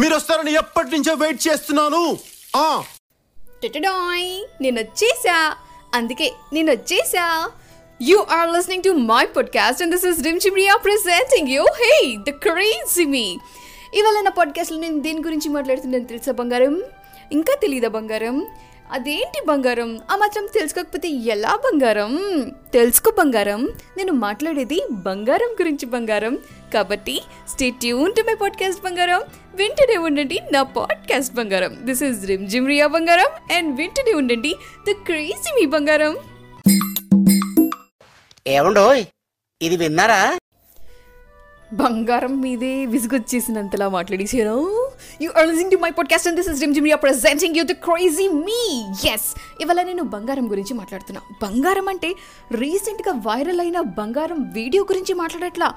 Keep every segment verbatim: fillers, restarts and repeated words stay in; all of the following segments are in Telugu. మీరు వస్తారని ఎప్పటి నుంచో వెయిట్ చేస్తున్నాను. నేను వచ్చేసా, అందుకే నేను వచ్చేసా. You are listening to my podcast and this is Rimchi Priya presenting you. Hey, the crazy me. ఇవాళ నా పాడ్కాస్ట్లో నేను దేని గురించి మాట్లాడుతున్నాను తెలుసా బంగారం? ఇంకా తెలీదా బంగారం? అదేంటి బంగారం, ఆ మాత్రం తెలుసుకోకపోతే ఎలా బంగారం? తెలుసుకో బంగారం, నేను మాట్లాడేది బంగారం గురించి బంగారం. కాబట్టి stay tuned to my podcast బంగారం. వింటూనే ఉండండి నా పాడ్కాస్ట్ బంగారం. This is Rimchi Priya బంగారం and వింటూనే ఉండండి the crazy me బంగారం. ఏమండోయ్, ఇది విన్నారా? బంగారం మీదే విసుగొచ్చేసినంతలా మాట్లాడేసాను. You are listening to my podcast and this is Rimchi Priya presenting you the crazy me. Yes, ఇవాళ నేను బంగారం గురించి మాట్లాడుతున్నా. బంగారం అంటే రీసెంట్గా వైరల్ అయిన బంగారం వీడియో గురించి మాట్లాడట్లా,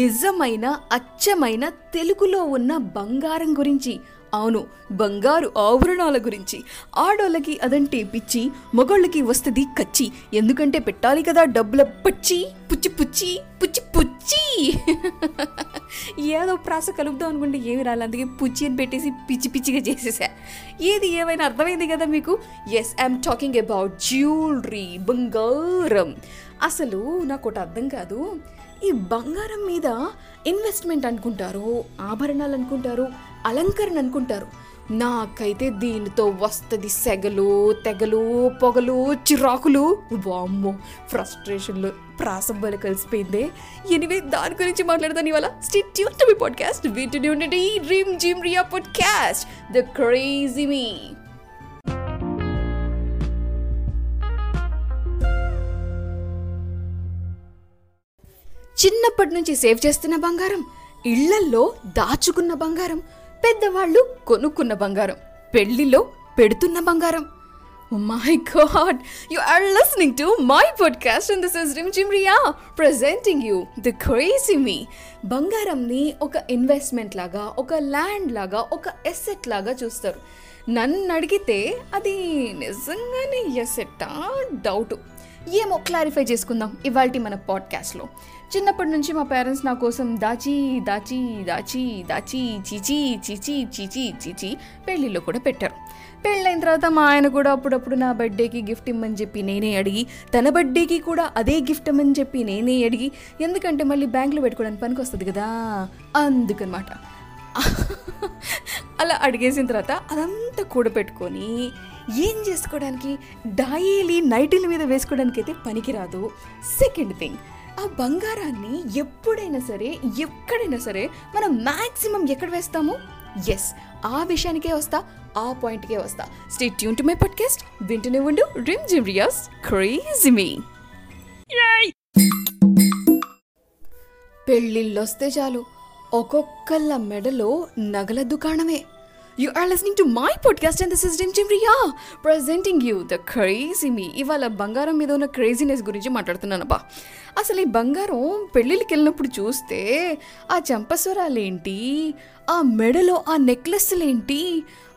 నిజమైన అచ్చమైన తెలుగులో ఉన్న బంగారం గురించి. అవును, బంగారు ఆభరణాల గురించి. ఆడోళ్ళకి అదంటే పిచ్చి, మొగోళ్ళకి వస్తుంది కచ్చి. ఎందుకంటే పెట్టాలి కదా డబ్బుల పచ్చి, పుచ్చి పుచ్చి పుచ్చి పుచ్చి. ఏదో ప్రాస కలుపుదాం అనుకుంటే ఏమి రాలి, అందుకే పుచ్చి అని పెట్టేసి పిచ్చి పిచ్చిగా చేసేసా. ఏది ఏమైనా అర్థమైంది కదా మీకు? Yes, I'm talking about jewellery, బంగారం. అసలు నాకు ఒకటి అర్థం కాదు, ఈ బంగారం మీద ఇన్వెస్ట్మెంట్ అనుకుంటారు, ఆభరణాలు అనుకుంటారు, అలంకరణ అనుకుంటారు. నాకైతే దీనితో వస్తుంది సెగలు, తెగలు, పొగలు, చిరాకులు, వామ్మో ఫ్రస్ట్రేషన్లు, ప్రాసంబలు కలిసిపోయిందే. ఎనివే, దాని గురించి మాట్లాడతాను ఇవాళ. Stay tune to my podcast. వింటూనే ఉండండి Rimjhim Priya podcast, the crazy me. చిన్నప్పటి నుంచి సేవ్ చేస్తున్న బంగారం, ఇళ్లల్లో దాచుకున్న బంగారం, పెద్దవాళ్ళు కొనుక్కున్న బంగారం, పెళ్లిలో పెడుతున్న బంగారం. My god, you are listening to my podcast and this is Rimjhim Priya presenting you the crazy me. బంగారంని ఒక ఇన్వెస్ట్మెంట్ లాగా, ఒక ల్యాండ్ లాగా, ఒక ఎసెట్ లాగా చూస్తారు. నన్ను అడిగితే అది నిజంగానే ఎసెట్టా డౌటు. ఏమో క్లారిఫై చేసుకుందాం ఇవాళ మన పాడ్కాస్ట్లో. చిన్నప్పటి నుంచి మా పేరెంట్స్ నా కోసం దాచి దాచి దాచి దాచి చీచి చీచి చీచి చీచి పెళ్ళిలో కూడా పెట్టారు. పెళ్ళైన తర్వాత మా ఆయన కూడా అప్పుడప్పుడు నా బర్త్డేకి గిఫ్ట్ ఇమ్మని చెప్పి నేనే అడిగి, తన బర్త్డేకి కూడా అదే గిఫ్ట్ ఇమ్మని చెప్పి నేనే అడిగి, ఎందుకంటే మళ్ళీ బ్యాంకులో పెట్టుకోవడానికి పనికి వస్తుంది కదా అందుకనమాట. అలా అడిగేసిన తర్వాత అదంతా కూడబెట్టుకొని ఏం చేసుకోవడానికి, డైలీ నైటీల మీద వేసుకోవడానికి అయితే పనికిరాదు. సెకండ్ థింగ్, ఆ బంగారాన్ని ఎప్పుడైనా సరే ఎక్కడైనా సరే మనం మ్యాక్సిమం ఎక్కడ వేస్తాము? ఎస్, ఆ విషయానికే వస్తా, ఆ పాయింట్కే వస్తా. Stay tune to my podcast. వింటూనే ఉండు రిమ్చి ప్రియా క్రేజీ మీ. పెళ్ళిళ్ళు వస్తే చాలు ఒక్కొక్కళ్ళ మెడలో నగల దుకాణమే. You are listening to my podcast and this is Rimchi Priya presenting you the crazy me. ఇవాళ బంగారం మీద ఉన్న క్రేజీనెస్ గురించి మాట్లాడుతున్నానబ్బా. అసలు ఈ బంగారం పెళ్ళిళ్ళకి వెళ్ళినప్పుడు చూస్తే ఆ చంపస్వరాలేంటి, ఆ మెడలో ఆ నెక్లెస్లేంటి,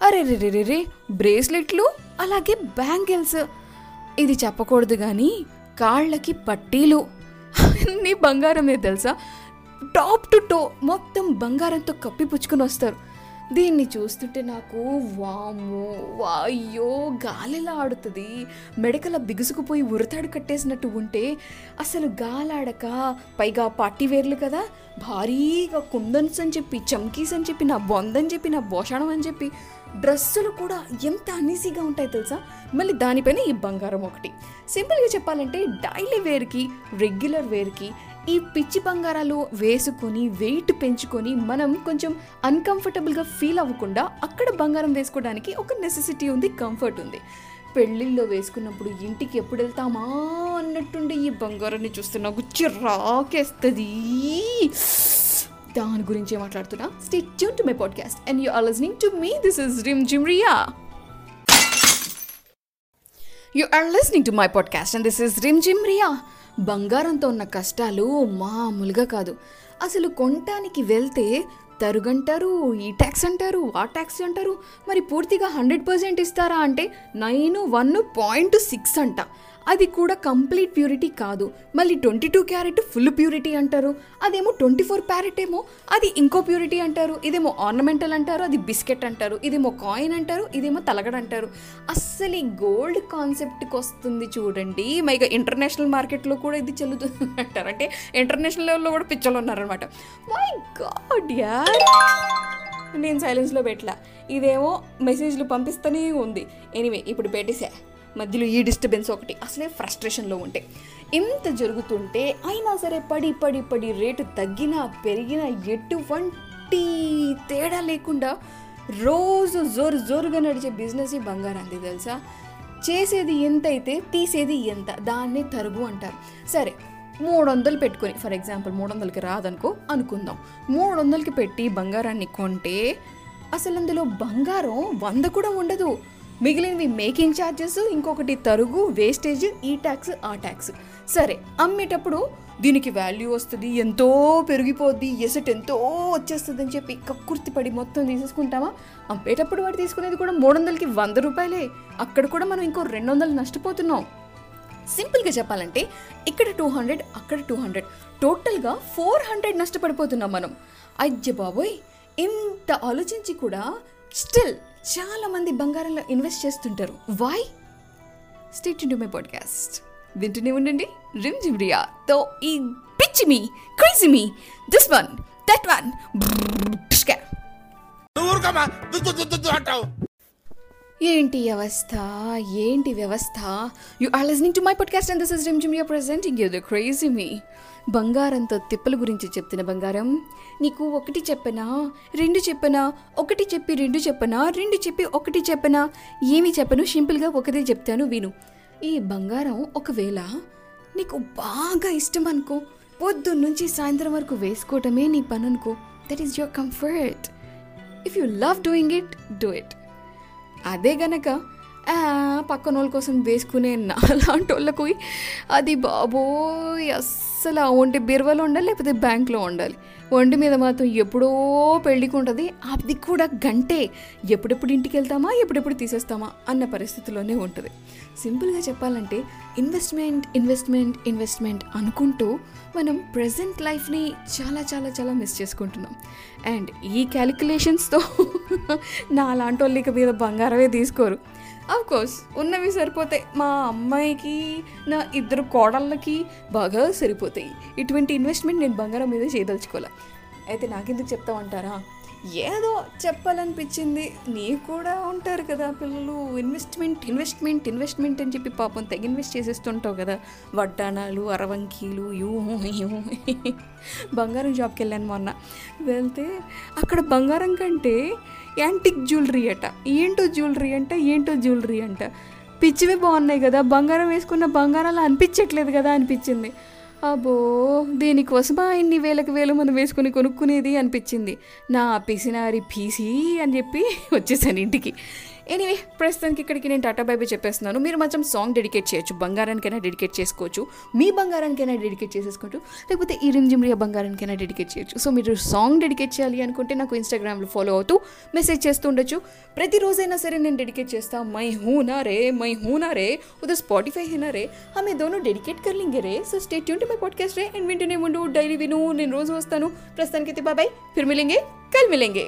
అరే రే రే రే రే బ్రేస్లెట్లు, అలాగే బ్యాంగిల్స్, ఇది చెప్పకూడదు కానీ కాళ్ళకి పట్టీలు, అన్నీ బంగారమే తెలుసా. టాప్ టు టో మొత్తం బంగారంతో కప్పిపుచ్చుకుని వస్తారు. దీన్ని చూస్తుంటే నాకు వామో వాయ్యో గాలిలా ఆడుతుంది, మెడకలా బిగుసుకుపోయి ఉరతాడు కట్టేసినట్టు ఉంటే అసలు గాలాడక. పైగా పార్టీవేర్లు కదా, భారీగా కుందన్స్ అని చెప్పి, చమ్కీస్ అని చెప్పి, నా బొందని చెప్పి, నా భోషణం అని చెప్పి డ్రెస్సులు కూడా ఎంత అనీసీగా ఉంటాయి తెలుసా. మళ్ళీ దానిపైన ఈ బంగారం ఒకటి. సింపుల్గా చెప్పాలంటే డైలీ వేర్కి, రెగ్యులర్ వేర్కి ఈ పిచ్చి బంగారాలు వేసుకొని వెయిట్ పెంచుకొని మనం కొంచెం అన్కంఫర్టబుల్గా ఫీల్ అవ్వకుండా అక్కడ బంగారం వేసుకోవడానికి ఒక నెసెసిటీ ఉంది, కంఫర్ట్ ఉంది. పెళ్ళిళ్ళలో వేసుకున్నప్పుడు ఇంటికి ఎప్పుడు వెళ్తామా అన్నట్టుండి ఈ బంగారాన్ని చూస్తే నాకు చిరాకేస్తుంది. దాని గురించే మాట్లాడుతున్నా. Stay tune to my podcast and you are listening to me. This is Rimjhim Priya. You are listening to my podcast and this is Rimjhim Priya. బంగారంతో ఉన్న కష్టాలు మామూలుగా కాదు. అసలు కొనటానికి వెళ్తే తరుగంటారు, ఈ ట్యాక్స్ అంటారు, ఆ ట్యాక్స్ అంటారు, మరి పూర్తిగా హండ్రెడ్ పర్సెంట్ ఇస్తారా అంటే నైన్ వన్ పాయింట్ సిక్స్ అంట. అది కూడా కంప్లీట్ ప్యూరిటీ కాదు. మళ్ళీ twenty two carat full purity అంటారు, అదేమో ట్వంటీ ఫోర్ క్యారెట్ ఏమో అది ఇంకో ప్యూరిటీ అంటారు, ఇదేమో ఆర్నమెంటల్ అంటారు, అది బిస్కెట్ అంటారు, ఇదేమో కాయిన్ అంటారు, ఇదేమో తలగడ అంటారు. అస్సలు ఈ గోల్డ్ కాన్సెప్ట్కి వస్తుంది చూడండి, మైగా ఇంటర్నేషనల్ మార్కెట్లో కూడా ఇది చెల్లుతుంది అంటారు. అంటే ఇంటర్నేషనల్ లెవెల్లో కూడా పిచ్చలు ఉన్నారనమాట. మై గాడ్ యార్, నేను సైలెన్స్లో పెట్టలా, ఇదేమో మెసేజ్లు పంపిస్తూనే ఉంది. ఎనీవే ఇప్పుడు పెట్టేసా, మధ్యలో ఈ డిస్టర్బెన్స్ ఒకటి, అసలే ఫ్రస్ట్రేషన్లో ఉంటే ఇంత జరుగుతుంటే అయినా సరే పడి పడి పడి రేటు తగ్గినా పెరిగినా ఎటువంటి తేడా లేకుండా రోజు జోరు జోరుగా నడిచే బిజినెస్ ఈ బంగారాన్ని తెలుసా. చేసేది ఎంత అయితే తీసేది ఎంత, దాన్నే తరుగు అంటారు. సరే మూడు వందలు పెట్టుకొని, ఫర్ ఎగ్జాంపుల్ మూడు వందలకి రాదనుకో అనుకుందాం, మూడు వందలకి పెట్టి బంగారాన్ని కొంటే అసలు అందులో బంగారం వంద కూడా ఉండదు. మిగిలినవి మేకింగ్ ఛార్జెస్, ఇంకొకటి తరుగు, వేస్టేజ్, ఈ ట్యాక్స్ ఆ ట్యాక్స్. సరే అమ్మేటప్పుడు దీనికి వాల్యూ వస్తుంది, ఎంతో పెరిగిపోద్ది, ఎసెట్ ఎంతో వచ్చేస్తుంది అని చెప్పి కక్కుర్తి పడి మొత్తం తీసేసుకుంటామా? అమ్మేటప్పుడు వాడు తీసుకునేది కూడా మూడు వందలకి వంద రూపాయలే, అక్కడ కూడా మనం ఇంకో రెండు వందలు నష్టపోతున్నాం. సింపుల్గా చెప్పాలంటే ఇక్కడ టూ హండ్రెడ్ అక్కడ టూ హండ్రెడ్ టోటల్గా ఫోర్ హండ్రెడ్ నష్టపడిపోతున్నాం మనం. అయ్య బాబోయ్, ఇంత ఆలోచించి కూడా స్టిల్ చాలామంది బంగారంలో ఇన్వెస్ట్ చేస్తుంటారు. Why? Stay tuned to my podcast, వింటూనే ఉండండి రిమ్ జిమ్రియా తో ఈ పిచ్చి me crazy me this one that one. ఏంటి వ్యవస్థ, ఏంటి వ్యవస్థ? You are listening to my podcast and this is rim జిమ్రియా presenting you the crazy me. బంగారంతో తిప్పల గురించి చెప్తున్న బంగారం, నీకు ఒకటి చెప్పనా రెండు చెప్పనా, ఒకటి చెప్పి రెండు చెప్పనా, రెండు చెప్పి ఒకటి చెప్పనా, ఏమి చెప్పను, సింపుల్గా ఒకటే చెప్తాను విను. ఈ బంగారం ఒకవేళ నీకు బాగా ఇష్టం అనుకో, పొద్దున్నుంచి సాయంత్రం వరకు వేసుకోవటమే నీ పని అనుకో, that is your comfort. If you love doing it, do it. అదే గనక పక్కన వాళ్ళ కోసం వేసుకునే నాలాంటి వాళ్ళకు అది బాబోయ్ అస్సలు ఒంటి బీరువాలో ఉండాలి, లేకపోతే బ్యాంక్లో ఉండాలి. ఒంటి మీద మాత్రం ఎప్పుడో పెళ్ళికి ఉంటుంది, అది కూడా గంటే, ఎప్పుడెప్పుడు ఇంటికి వెళ్తామా ఎప్పుడెప్పుడు తీసేస్తామా అన్న పరిస్థితిలోనే ఉంటుంది. సింపుల్గా చెప్పాలంటే ఇన్వెస్ట్మెంట్ ఇన్వెస్ట్మెంట్ ఇన్వెస్ట్మెంట్ అనుకుంటూ మనం ప్రజెంట్ లైఫ్ని చాలా చాలా చాలా మిస్ చేసుకుంటున్నాం. అండ్ ఈ క్యాలిక్యులేషన్స్తో నాలాంటి వాళ్ళు ఇక మీద బంగారమే తీసుకోరు. అఫ్కోర్స్ ఉన్నవి సరిపోతాయి, మా అమ్మాయికి నా ఇద్దరు కోడళ్ళకి బాగా సరిపోతాయి. ఇటువంటి ఇన్వెస్ట్మెంట్ నేను బంగారం మీద చేయదలుచుకోవాలి. అయితే నాకెందుకు చెప్తామంటారా? ఏదో చెప్పాలనిపించింది. నీకు కూడా ఉంటారు కదా పిల్లలు, ఇన్వెస్ట్మెంట్ ఇన్వెస్ట్మెంట్ ఇన్వెస్ట్మెంట్ అని చెప్పి పాపం తెగ ఇన్వెస్ట్ చేసేస్తుంటావు కదా, వడ్డాణాలు అరవంకీలు. యూ బంగారం షాప్కి వెళ్ళాను మొన్న, వెళ్తే అక్కడ బంగారం కంటే యాంటిక్ జ్యువెలరీ అట. ఏంటో జ్యువెలరీ అంట, ఏంటో జ్యువెలరీ అంట. పిచ్చివే బాగున్నాయి కదా, బంగారం వేసుకున్న బంగారాలు అనిపించట్లేదు కదా అనిపించింది. అబ్బో దీనికోసమా ఇన్ని వేలకు వేలు మనం వేసుకుని కొనుక్కునేది అనిపించింది. నా పిసినారి పీసీ అని చెప్పి వచ్చేసాను ఇంటికి. ఎనీవే ప్రస్తుతానికి ఇక్కడికి నేను టాటా బై బై చెప్పేస్తున్నాను. మీరు మాత్రం సాంగ్ డెడికేట్ చేయొచ్చు, బంగారానికైనా డెడికేట్ చేసుకోవచ్చు, మీ బంగారానికైనా డెడికేట్ చేసేసుకోవచ్చు, లేకపోతే ఈ రిమ్ జిమ్రియా బంగారానికైనా డెడికేట్ చేయొచ్చు. సో మీరు సాంగ్ డెడికేట్ చేయాలి అనుకుంటే నాకు ఇన్స్టాగ్రామ్లో ఫాలో అవుతూ మెసేజ్ చేస్తూ ఉండొచ్చు. ప్రతిరోజైనా సరే నేను డెడికేట్ చేస్తాను. మై హూనా రే, మై హూనా రే, ఉదా స్పాటిఫై హీనా రే, హమే దోనో డెడికేట్ కర్లింగే రే. So stay tuned to my podcast రే అండ్ వింటూనే ఉండు, డైలీ విను, నేను రోజు వస్తాను. ప్రస్తుతానికి అయితే బాబాయ్, ఫిర్ మిలేంగే, కల్ మిలేంగే.